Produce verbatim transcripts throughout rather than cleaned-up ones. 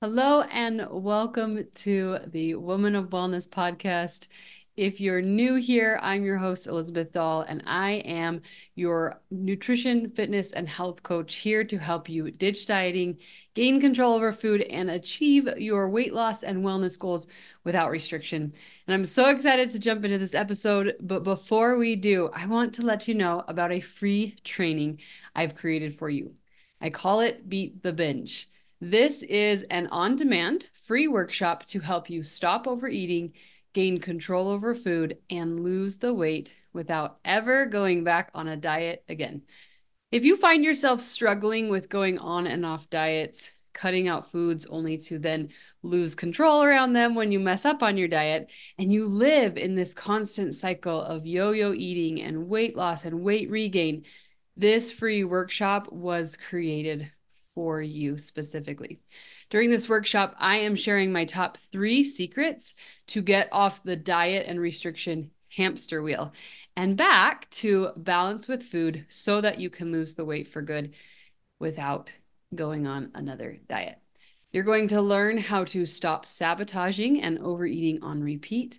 Hello and welcome to the Woman of Wellness podcast. If you're new here, I'm your host, Elizabeth Dahl, and I am your nutrition, fitness, and health coach here to help you ditch dieting, gain control over food, and achieve your weight loss and wellness goals without restriction. And I'm so excited to jump into this episode, but before we do, I want to let you know about a free training I've created for you. I call it Beat the Binge. This is an on-demand free workshop to help you stop overeating, gain control over food, and lose the weight without ever going back on a diet again. If you find yourself struggling with going on and off diets, cutting out foods only to then lose control around them when you mess up on your diet, and you live in this constant cycle of yo-yo eating and weight loss and weight regain, this free workshop was created for you specifically. During this workshop, I am sharing my top three secrets to get off the diet and restriction hamster wheel and back to balance with food so that you can lose the weight for good without going on another diet. You're going to learn how to stop sabotaging and overeating on repeat,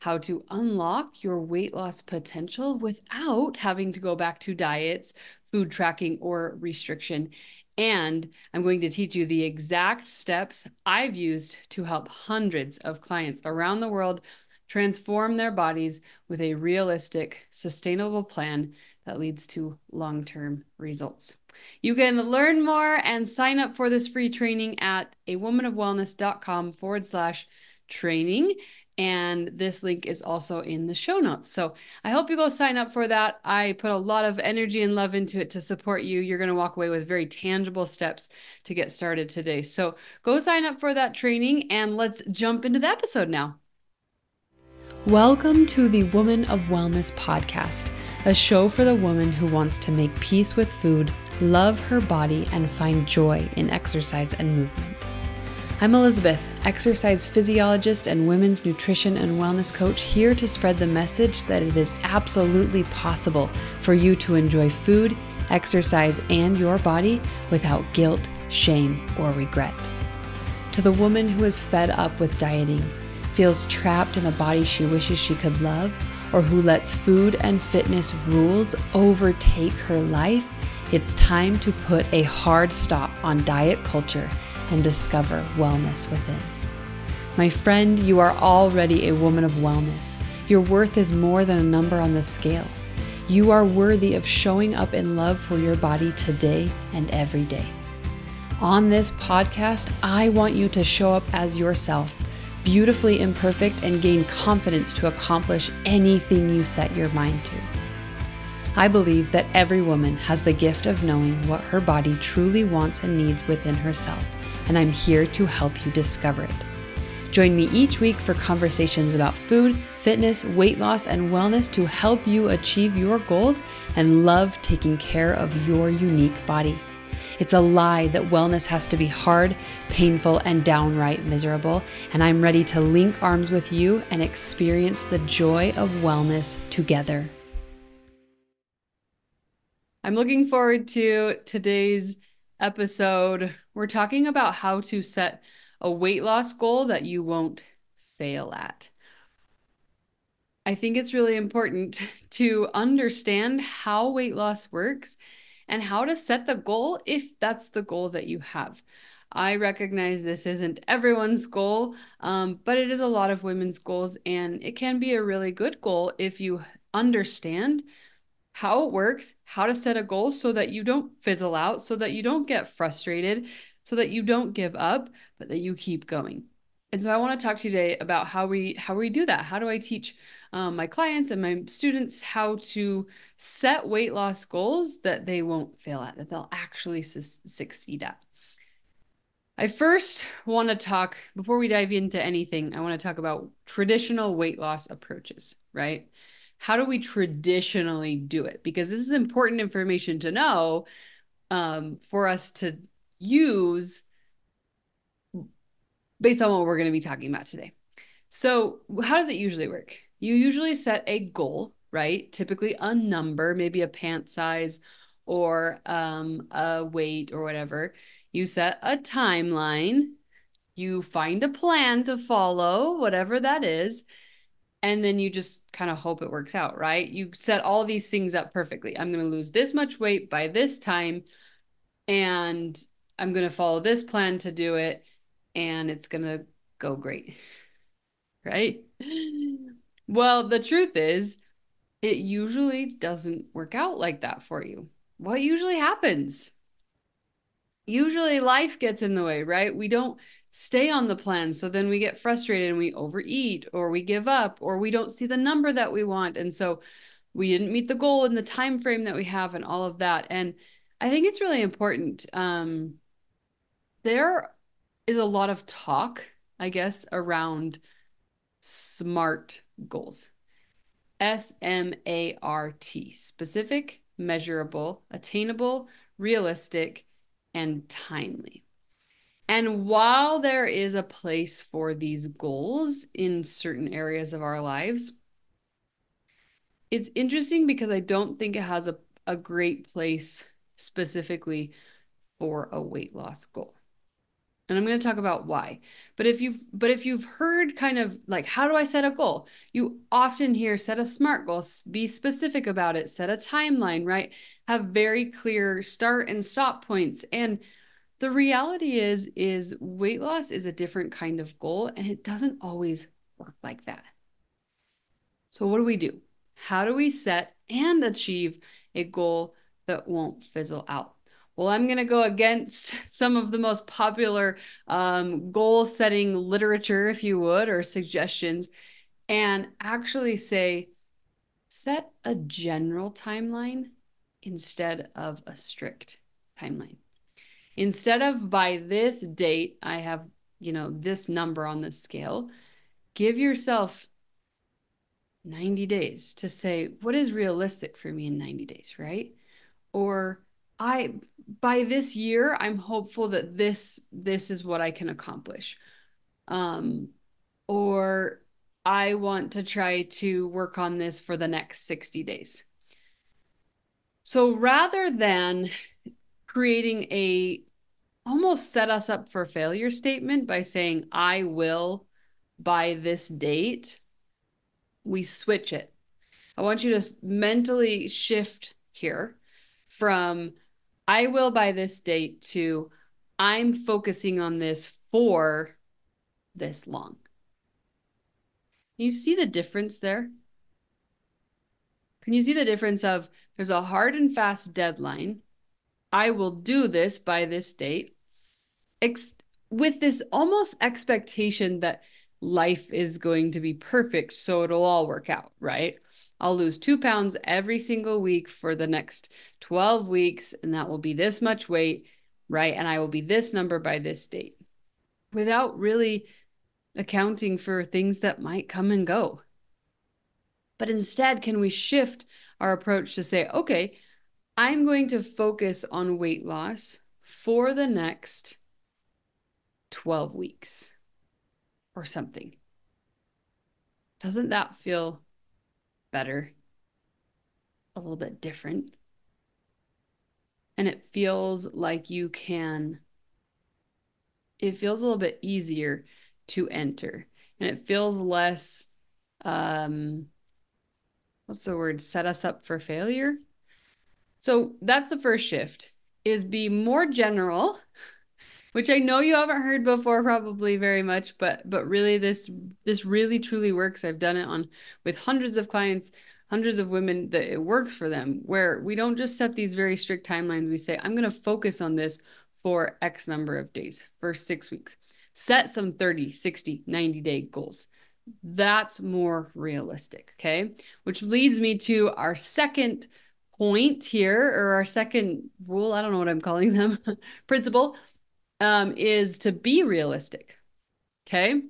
how to unlock your weight loss potential without having to go back to diets, food tracking, or restriction. And I'm going to teach you the exact steps I've used to help hundreds of clients around the world transform their bodies with a realistic, sustainable plan that leads to long-term results. You can learn more and sign up for this free training at awomanofwellness.com forward slash training. And this link is also in the show notes. So I hope you go sign up for that. I put a lot of energy and love into it to support you. You're going to walk away with very tangible steps to get started today. So go sign up for that training and let's jump into the episode now. Welcome to the Woman of Wellness podcast, a show for the woman who wants to make peace with food, love her body, and find joy in exercise and movement. I'm Elizabeth, exercise physiologist and women's nutrition and wellness coach, here to spread the message that it is absolutely possible for you to enjoy food, exercise, and your body without guilt, shame, or regret. To the woman who is fed up with dieting, feels trapped in a body she wishes she could love, or who lets food and fitness rules overtake her life, it's time to put a hard stop on diet culture and discover wellness within. My friend, you are already a woman of wellness. Your worth is more than a number on the scale. You are worthy of showing up in love for your body today and every day. On this podcast, I want you to show up as yourself, beautifully imperfect, and gain confidence to accomplish anything you set your mind to. I believe that every woman has the gift of knowing what her body truly wants and needs within herself, and I'm here to help you discover it. Join me each week for conversations about food, fitness, weight loss, and wellness to help you achieve your goals and love taking care of your unique body. It's a lie that wellness has to be hard, painful, and downright miserable, and I'm ready to link arms with you and experience the joy of wellness together. I'm looking forward to today's episode. We're talking about how to set a weight loss goal that you won't fail at. I think it's really important to understand how weight loss works and how to set the goal if that's the goal that you have. I recognize this isn't everyone's goal, um, but it is a lot of women's goals, and it can be a really good goal if you understand how it works, how to set a goal so that you don't fizzle out, so that you don't get frustrated, so that you don't give up, but that you keep going. And so I want to talk to you today about how we how we do that. How do I teach um, my clients and my students how to set weight loss goals that they won't fail at, that they'll actually su- succeed at. I first want to talk, before we dive into anything, I want to talk about traditional weight loss approaches, right? How do we traditionally do it? Because this is important information to know um, for us to use based on what we're going to be talking about today. So how does it usually work? You usually set a goal, right? Typically a number, maybe a pant size or um, a weight or whatever. You set a timeline you find a plan to follow, whatever that is, and then you just kind of hope it works out, right? You set all these things up perfectly. I'm going to lose this much weight by this time, and I'm going to follow this plan to do it, and it's going to go great, right? Well, the truth is, it usually doesn't work out like that for you. What usually happens? Usually life gets in the way, right? We don't stay on the plan. So then we get frustrated and we overeat, or we give up, or we don't see the number that we want. And so we didn't meet the goal in the time frame that we have and all of that. And I think it's really important. Um, there is a lot of talk, I guess, around SMART goals. S M A R T, specific, measurable, attainable, realistic, and timely. And while there is a place for these goals in certain areas of our lives, it's interesting because I don't think it has a, a great place specifically for a weight loss goal. And I'm going to talk about why. But if you've, but if you've heard kind of like, how do I set a goal? You often hear set a SMART goal, be specific about it, set a timeline, right? Have very clear start and stop points. And the reality is, is weight loss is a different kind of goal, and it doesn't always work like that. So what do we do? How do we set and achieve a goal that won't fizzle out? Well, I'm going to go against some of the most popular um, goal-setting literature, if you would, or suggestions, and actually say, set a general timeline instead of a strict timeline. Instead of by this date, I have, you know, this number on the scale, give yourself ninety days to say, what is realistic for me in ninety days, right? Or I, by this year, I'm hopeful that this, this is what I can accomplish. Um, or I want to try to work on this for the next sixty days. So rather than creating a, almost set us up for failure statement by saying, I will by this date, we switch it. I want you to mentally shift here from, I will by this date to I'm focusing on this for this long. You see the difference there? Can you see the difference of there's a hard and fast deadline? I will do this by this date, ex with this almost expectation that life is going to be perfect, so it'll all work out, right? I'll lose two pounds every single week for the next twelve weeks, and that will be this much weight, right? And I will be this number by this date, without really accounting for things that might come and go. But instead, can we shift our approach to say, okay, I'm going to focus on weight loss for the next twelve weeks or something. Doesn't that feel better? A little bit different. And it feels like you can, it feels a little bit easier to enter. And it feels less, um, what's the word, set us up for failure. So that's the first shift, is be more general, which I know you haven't heard before probably very much, but but really this this really truly works. I've done it on with hundreds of clients, hundreds of women, that it works for them, where we don't just set these very strict timelines. We say, I'm going to focus on this for X number of days, for six weeks. Set some thirty, sixty, ninety day goals. That's more realistic, okay? Which leads me to our second point here, or our second rule, I don't know what I'm calling them, principle, um, is to be realistic, okay?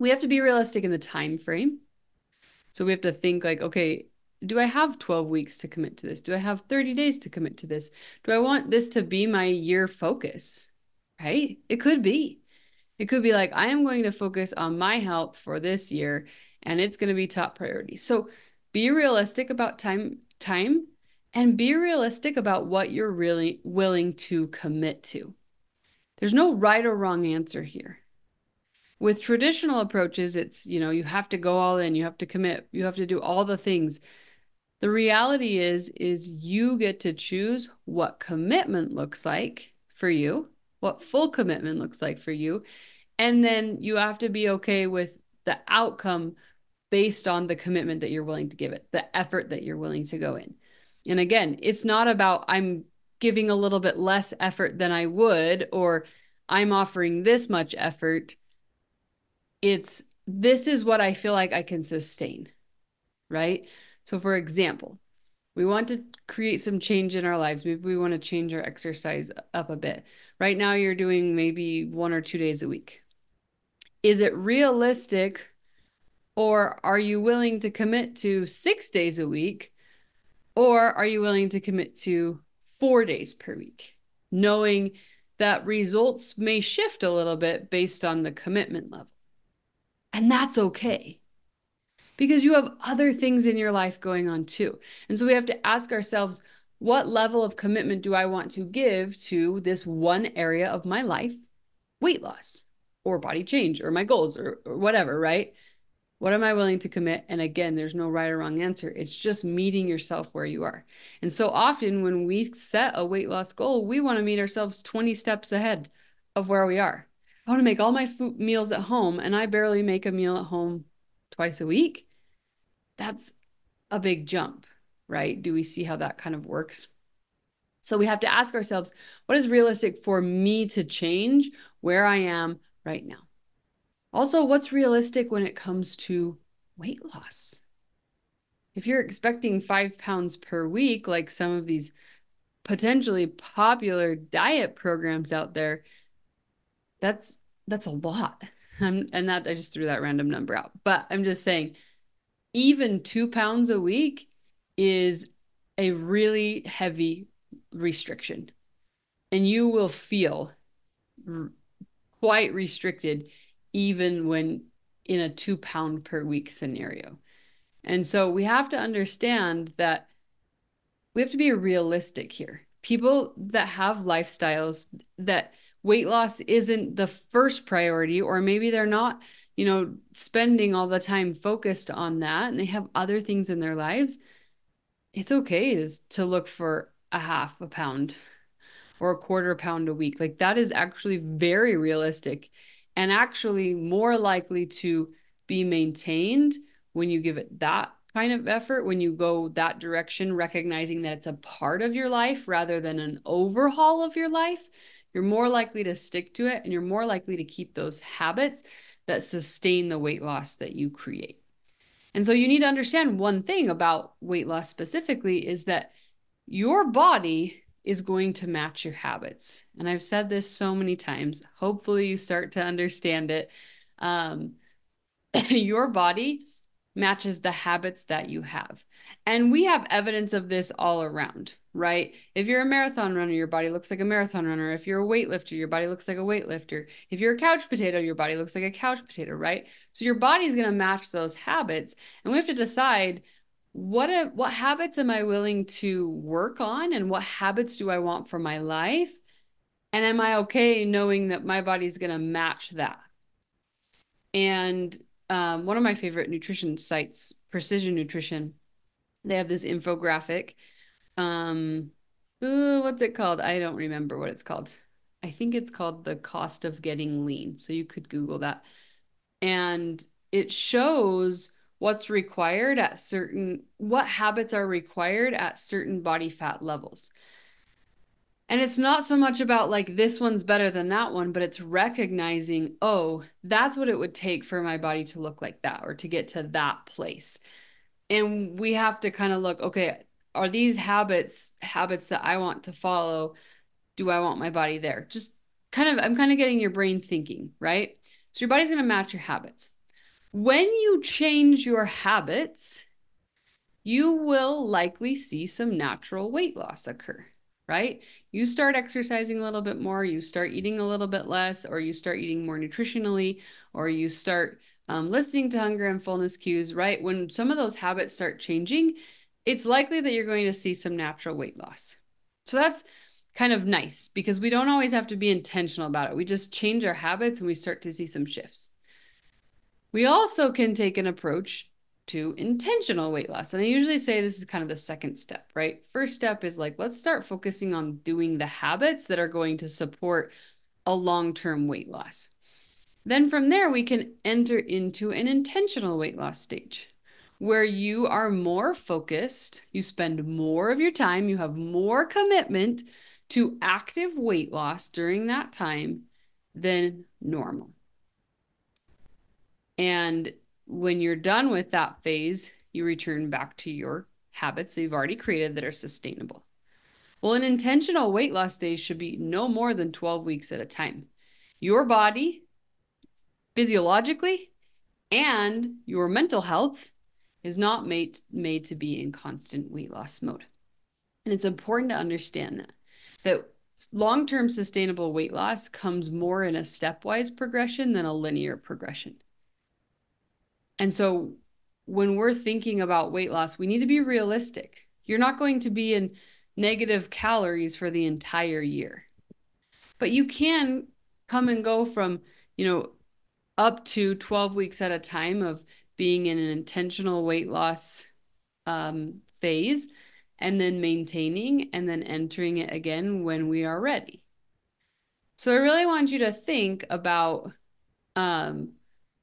We have to be realistic in the time frame. So we have to think like, okay, do I have twelve weeks to commit to this? Do I have thirty days to commit to this? Do I want this to be my year focus, right? It could be. It could be like, I am going to focus on my health for this year, and it's going to be top priority. So be realistic about time, time, and be realistic about what you're really willing to commit to. There's no right or wrong answer here. With traditional approaches, it's, you know, you have to go all in, you have to commit, you have to do all the things. The reality is, is you get to choose what commitment looks like for you, what full commitment looks like for you. And then you have to be okay with the outcome based on the commitment that you're willing to give it, the effort that you're willing to go in. And again, it's not about I'm giving a little bit less effort than I would, or I'm offering this much effort. It's, this is what I feel like I can sustain, right? So for example, we want to create some change in our lives. Maybe we want to change our exercise up a bit. Right now you're doing maybe one or two days a week. Is it realistic, or are you willing to commit to six days a week? Or are you willing to commit to four days per week, knowing that results may shift a little bit based on the commitment level? And that's okay, because you have other things in your life going on too. And so we have to ask ourselves, what level of commitment do I want to give to this one area of my life? Weight loss or body change or my goals or, or whatever, right? What am I willing to commit? And again, there's no right or wrong answer. It's just meeting yourself where you are. And so often when we set a weight loss goal, we want to meet ourselves twenty steps ahead of where we are. I want to make all my food meals at home, and I barely make a meal at home twice a week. That's a big jump, right? Do we see how that kind of works? So we have to ask ourselves, what is realistic for me to change where I am right now? Also, what's realistic when it comes to weight loss? If you're expecting five pounds per week, like some of these potentially popular diet programs out there, that's that's a lot. Um, and that I just threw that random number out. But I'm just saying, even two pounds a week is a really heavy restriction. And you will feel r- quite restricted even when in a two pound per week scenario. And so we have to understand that we have to be realistic here. People that have lifestyles that weight loss isn't the first priority, or maybe they're not, you know, spending all the time focused on that and they have other things in their lives, it's okay to look for a half a pound or a quarter pound a week. Like, that is actually very realistic and actually more likely to be maintained when you give it that kind of effort, when you go that direction, recognizing that it's a part of your life rather than an overhaul of your life. You're more likely to stick to it, and you're more likely to keep those habits that sustain the weight loss that you create. And so you need to understand one thing about weight loss specifically is that your body is going to match your habits. And I've said this so many times. Hopefully you start to understand it. Um, your body matches the habits that you have. And we have evidence of this all around, right? If you're a marathon runner, your body looks like a marathon runner. If you're a weightlifter, your body looks like a weightlifter. If you're a couch potato, your body looks like a couch potato, right? So your body is going to match those habits. And we have to decide, what a, what habits am I willing to work on, and what habits do I want for my life? And am I okay knowing that my body's going to match that? And um, one of my favorite nutrition sites, Precision Nutrition, they have this infographic. Um, ooh, what's it called? I don't remember what it's called. I think it's called The Cost of Getting Lean. So you could Google that. And it shows what's required at certain, what habits are required at certain body fat levels. And it's not so much about like, this one's better than that one, but it's recognizing, oh, that's what it would take for my body to look like that, or to get to that place. And we have to kind of look, okay, are these habits, habits that I want to follow? Do I want my body there? Just kind of, I'm kind of getting your brain thinking, right? So your body's going to match your habits. When you change your habits, you will likely see some natural weight loss occur, right? You start exercising a little bit more, you start eating a little bit less, or you start eating more nutritionally, or you start um, listening to hunger and fullness cues, right? When some of those habits start changing, it's likely that you're going to see some natural weight loss. So that's kind of nice, because we don't always have to be intentional about it. We just change our habits and we start to see some shifts. We also can take an approach to intentional weight loss. And I usually say this is kind of the second step, right? First step is like, let's start focusing on doing the habits that are going to support a long-term weight loss. Then from there, we can enter into an intentional weight loss stage where you are more focused, you spend more of your time, you have more commitment to active weight loss during that time than normal. And when you're done with that phase, you return back to your habits that you've already created that are sustainable. Well, an intentional weight loss stage should be no more than twelve weeks at a time. Your body, physiologically, and your mental health is not made, made to be in constant weight loss mode. And it's important to understand that. that long-term sustainable weight loss comes more in a stepwise progression than a linear progression. And so when we're thinking about weight loss, we need to be realistic. You're not going to be in negative calories for the entire year, but you can come and go from, you know, up to twelve weeks at a time of being in an intentional weight loss um, phase, and then maintaining, and then entering it again when we are ready. So I really want you to think about, um,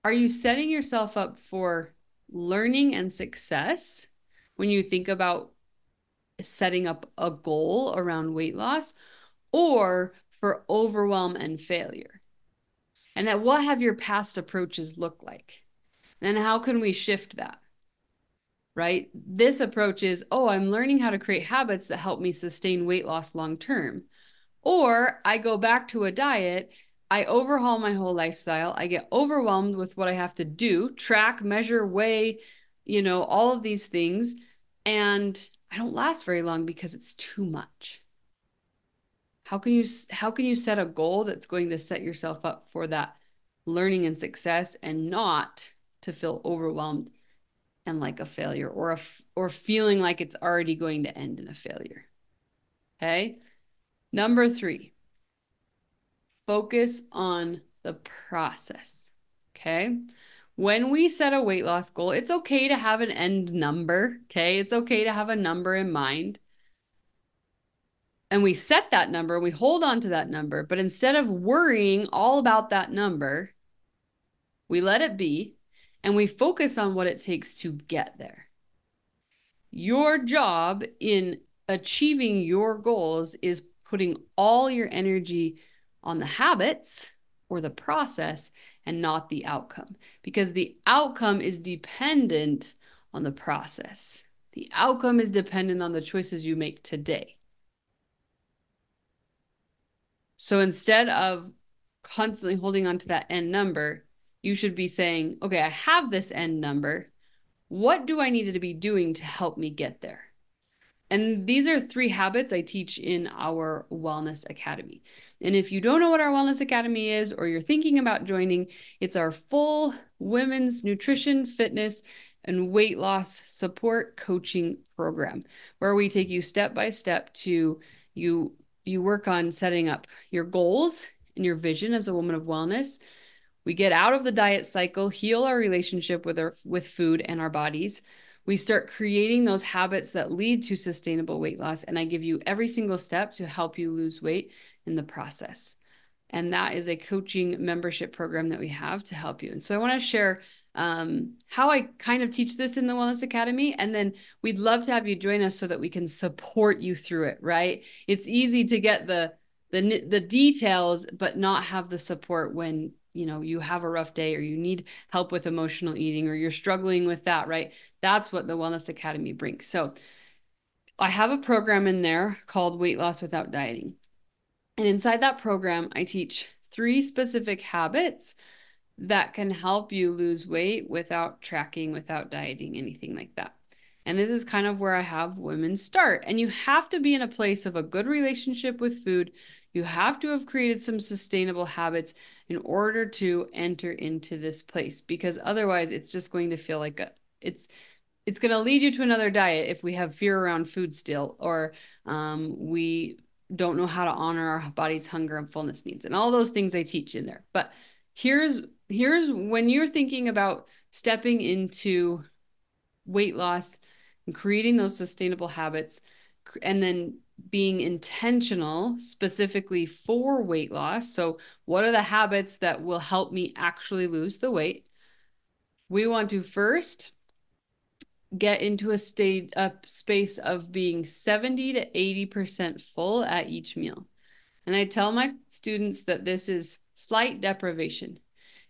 are you setting yourself up for learning and success when you think about setting up a goal around weight loss, or for overwhelm and failure? And at what have your past approaches looked like? And how can we shift that? Right? This approach is, oh, I'm learning how to create habits that help me sustain weight loss long-term. Or I go back to a diet, I overhaul my whole lifestyle, I get overwhelmed with what I have to do, track, measure, weigh, you know, all of these things, and I don't last very long because it's too much. How can you, how can you set a goal that's going to set yourself up for that learning and success, and not to feel overwhelmed and like a failure, or a, or feeling like it's already going to end in a failure? Okay. Number three, focus on the process. Okay. When we set a weight loss goal, it's okay to have an end number. Okay. It's okay to have a number in mind. And we set that number, we hold on to that number, but instead of worrying all about that number, we let it be. And we focus on what it takes to get there. Your job in achieving your goals is putting all your energy on the habits or the process, and not the outcome, because the outcome is dependent on the process. The outcome is dependent on the choices you make today. So instead of constantly holding on to that end number, you should be saying, okay, I have this end number. What do I need to be doing to help me get there? And these are three habits I teach in our Wellness Academy. And if you don't know what our Wellness Academy is, or you're thinking about joining, it's our full women's nutrition, fitness, and weight loss support coaching program, where we take you step by step to you, you work on setting up your goals and your vision as a woman of wellness. We get out of the diet cycle, heal our relationship with our, with food and our bodies. We start creating those habits that lead to sustainable weight loss. And I give you every single step to help you lose weight in the process. And that is a coaching membership program that we have to help you. And so I want to share um, how I kind of teach this in the Wellness Academy. And then we'd love to have you join us so that we can support you through it, right? It's easy to get the, the, the details, but not have the support when you know, you have a rough day, or you need help with emotional eating, or you're struggling with that, right? That's what the Wellness Academy brings. So I have a program in there called Weight Loss Without Dieting. And inside that program, I teach three specific habits that can help you lose weight without tracking, without dieting, anything like that. And this is kind of where I have women start. And you have to be in a place of a good relationship with food. You have to have created some sustainable habits in order to enter into this place, because otherwise it's just going to feel like a, it's, it's going to lead you to another diet if we have fear around food still, or um, we don't know how to honor our body's hunger and fullness needs, and all those things I teach in there. But here's here's when you're thinking about stepping into weight loss and creating those sustainable habits and then being intentional specifically for weight loss. So what are the habits that will help me actually lose the weight? We want to first get into a state a space of being seventy to eighty percent full at each meal. And I tell my students that this is slight deprivation.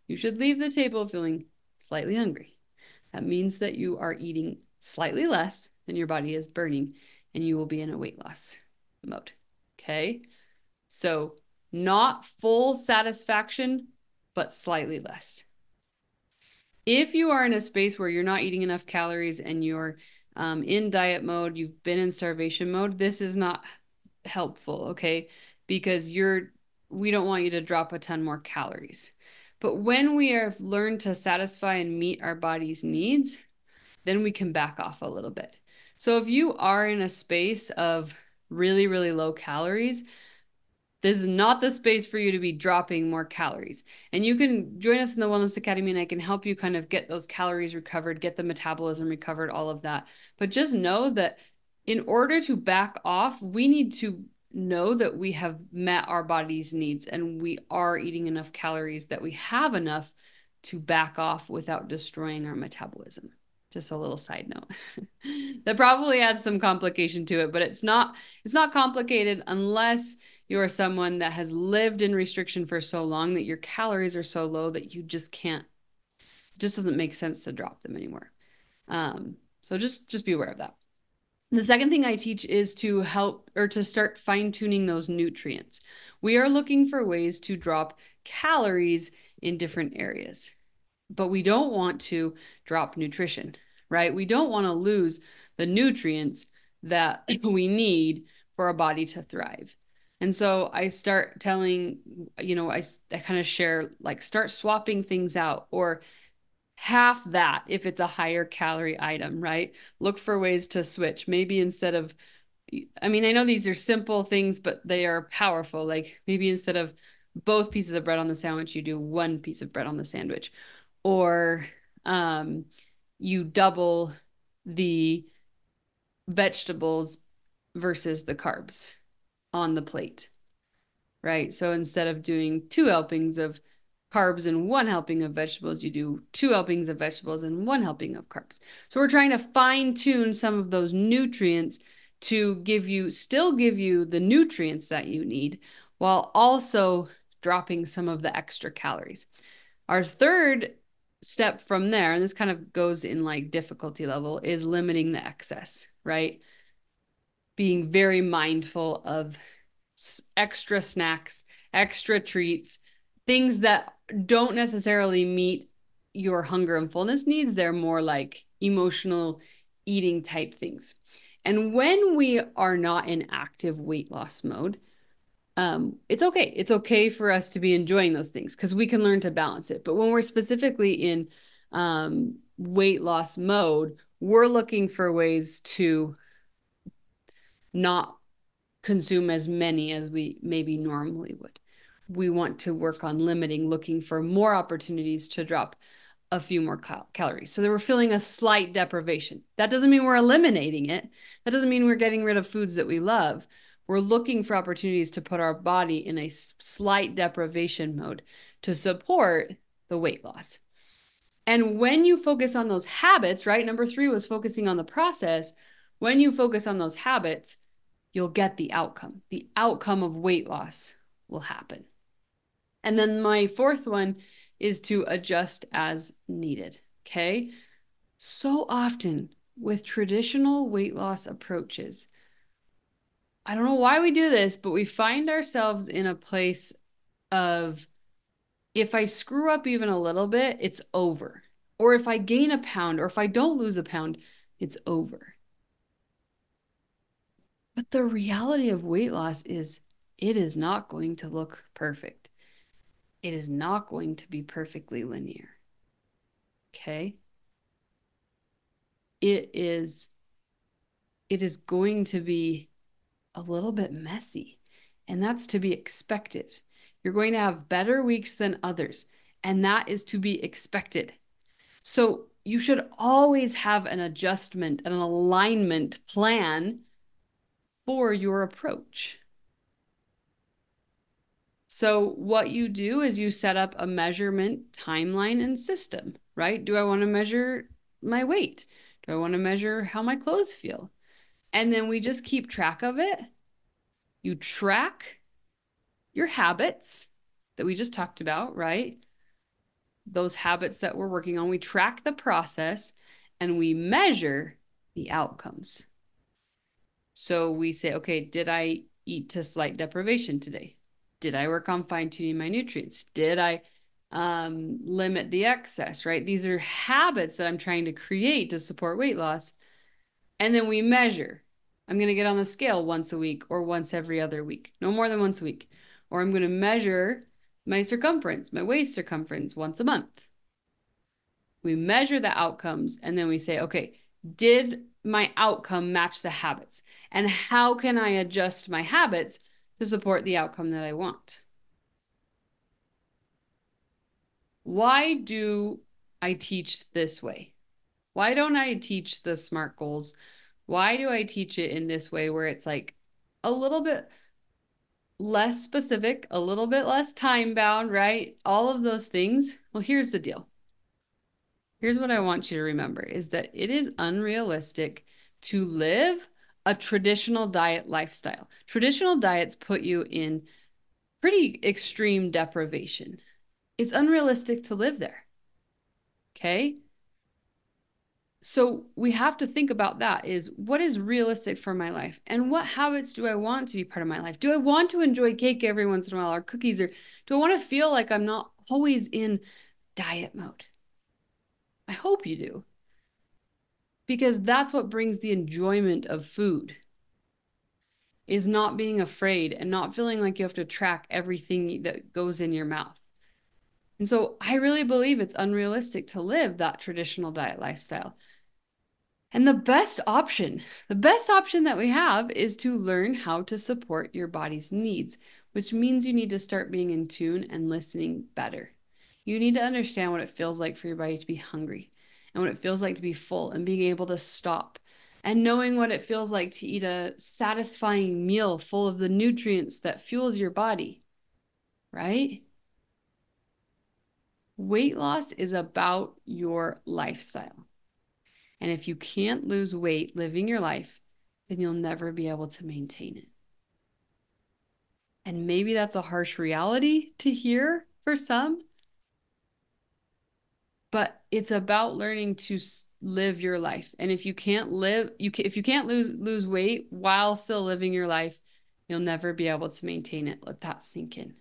You should leave the table feeling slightly hungry. That means that you are eating slightly less than your body is burning, and you will be in a weight loss mode. Okay. So not full satisfaction, but slightly less. If you are in a space where you're not eating enough calories and you're um, in diet mode, you've been in starvation mode, this is not helpful. Okay. Because you're, we don't want you to drop a ton more calories. But when we have learned to satisfy and meet our body's needs, then we can back off a little bit. So if you are in a space of really, really low calories, this is not the space for you to be dropping more calories. And you can join us in the Wellness Academy, and I can help you kind of get those calories recovered, get the metabolism recovered, all of that. But just know that in order to back off, we need to know that we have met our body's needs and we are eating enough calories, that we have enough to back off without destroying our metabolism. Just a little side note that probably adds some complication to it, but it's not, it's not complicated unless you're someone that has lived in restriction for so long that your calories are so low that you just can't, it just doesn't make sense to drop them anymore. Um, so just, just be aware of that. The second thing I teach is to help or to start fine tuning those nutrients. We are looking for ways to drop calories in different areas, but we don't want to drop nutrition, right? We don't want to lose the nutrients that we need for our body to thrive. And so I start telling, you know, I, I kind of share, like, start swapping things out, or half that if it's a higher calorie item, right? Look for ways to switch. Maybe instead of, I mean, I know these are simple things, but they are powerful. Like, maybe instead of both pieces of bread on the sandwich, you do one piece of bread on the sandwich. Or um, you double the vegetables versus the carbs on the plate, right? So instead of doing two helpings of carbs and one helping of vegetables, you do two helpings of vegetables and one helping of carbs. So we're trying to fine tune some of those nutrients to give you, still give you the nutrients that you need, while also dropping some of the extra calories. Our third step from there, and this kind of goes in like difficulty level, is limiting the excess, right? Being very mindful of extra snacks, extra treats, things that don't necessarily meet your hunger and fullness needs. They're more like emotional eating type things. And when we are not in active weight loss mode, Um, it's okay. It's okay for us to be enjoying those things because we can learn to balance it. But when we're specifically in um, weight loss mode, we're looking for ways to not consume as many as we maybe normally would. We want to work on limiting, looking for more opportunities to drop a few more cal- calories. So they were feeling a slight deprivation. That doesn't mean we're eliminating it. That doesn't mean we're getting rid of foods that we love. We're looking for opportunities to put our body in a slight deprivation mode to support the weight loss. And when you focus on those habits, right? Number three was focusing on the process. When you focus on those habits, you'll get the outcome. The outcome of weight loss will happen. And then my fourth one is to adjust as needed, okay? So often with traditional weight loss approaches, I don't know why we do this, but we find ourselves in a place of, if I screw up even a little bit, it's over. Or if I gain a pound, or if I don't lose a pound, it's over. But the reality of weight loss is it is not going to look perfect. It is not going to be perfectly linear. Okay? It is, it is going to be a little bit messy, and that's to be expected. You're going to have better weeks than others, and that is to be expected. So you should always have an adjustment and an alignment plan for your approach. So what you do is you set up a measurement timeline and system, right? Do I want to measure my weight? Do I want to measure how my clothes feel? And then we just keep track of it. You track your habits that we just talked about, right? Those habits that we're working on. We track the process and we measure the outcomes. So we say, okay, did I eat to slight deprivation today? Did I work on fine-tuning my nutrients? Did I um, limit the excess, right? These are habits that I'm trying to create to support weight loss. And then we measure. I'm going to get on the scale once a week or once every other week, no more than once a week. Or I'm going to measure my circumference, my waist circumference once a month. We measure the outcomes and then we say, okay, did my outcome match the habits? And how can I adjust my habits to support the outcome that I want? Why do I teach this way? Why don't I teach the SMART goals? Why do I teach it in this way where it's like a little bit less specific, a little bit less time bound, right? All of those things. Well, here's the deal. Here's what I want you to remember is that it is unrealistic to live a traditional diet lifestyle. Traditional diets put you in pretty extreme deprivation. It's unrealistic to live there. Okay? So we have to think about that is what is realistic for my life and what habits do I want to be part of my life? Do I want to enjoy cake every once in a while or cookies, or do I want to feel like I'm not always in diet mode? I hope you do. Because that's what brings the enjoyment of food, is not being afraid and not feeling like you have to track everything that goes in your mouth. And so I really believe it's unrealistic to live that traditional diet lifestyle. And the best option, the best option that we have is to learn how to support your body's needs, which means you need to start being in tune and listening better. You need to understand what it feels like for your body to be hungry, and what it feels like to be full, and being able to stop, and knowing what it feels like to eat a satisfying meal full of the nutrients that fuels your body, right? Weight loss is about your lifestyle. And if you can't lose weight living your life, then you'll never be able to maintain it. And maybe that's a harsh reality to hear for some, but it's about learning to live your life. And if you can't live, you can, if you can't lose lose weight while still living your life, you'll never be able to maintain it. Let that sink in.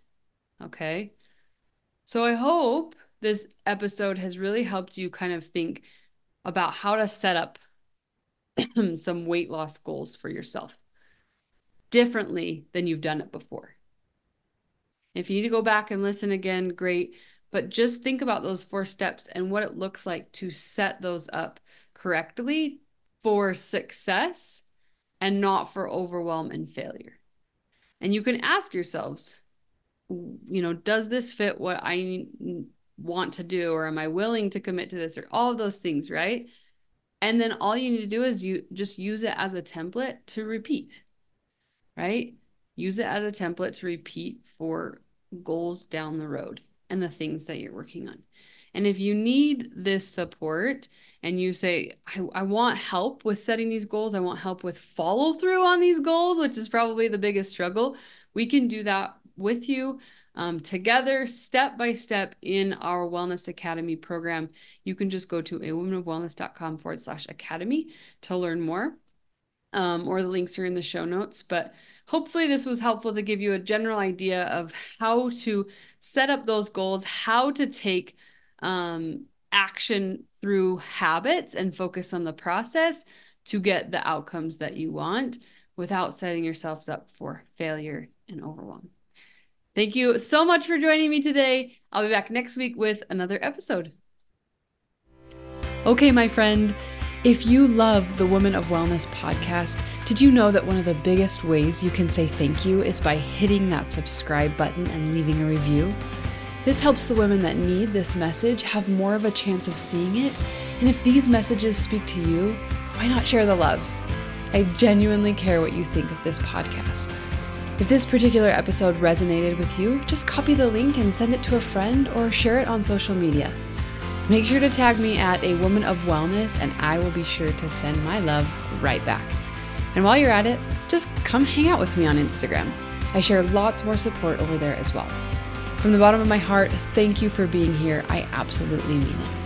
Okay? So I hope this episode has really helped you kind of think about how to set up some weight loss goals for yourself differently than you've done it before. If you need to go back and listen again, great. But just think about those four steps and what it looks like to set those up correctly for success and not for overwhelm and failure. And you can ask yourselves, you know, does this fit what I want to do? Or am I willing to commit to this? Or all of those things, right? And then all you need to do is you just use it as a template to repeat, right? Use it as a template to repeat for goals down the road and the things that you're working on. And if you need this support and you say, I, I want help with setting these goals, I want help with follow through on these goals, which is probably the biggest struggle, we can do that with you um, together, step by step in our Wellness Academy program. You can just go to awomanofwellness.com forward slash academy to learn more. Um, or the links are in the show notes, but hopefully this was helpful to give you a general idea of how to set up those goals, how to take um, action through habits and focus on the process to get the outcomes that you want without setting yourselves up for failure and overwhelm. Thank you so much for joining me today. I'll be back next week with another episode. Okay, my friend. If you love the Woman of Wellness podcast, did you know that one of the biggest ways you can say thank you is by hitting that subscribe button and leaving a review? This helps the women that need this message have more of a chance of seeing it. And if these messages speak to you, why not share the love? I genuinely care what you think of this podcast. If this particular episode resonated with you, just copy the link and send it to a friend or share it on social media. Make sure to tag me at A Woman of Wellness and I will be sure to send my love right back. And while you're at it, just come hang out with me on Instagram. I share lots more support over there as well. From the bottom of my heart, thank you for being here. I absolutely mean it.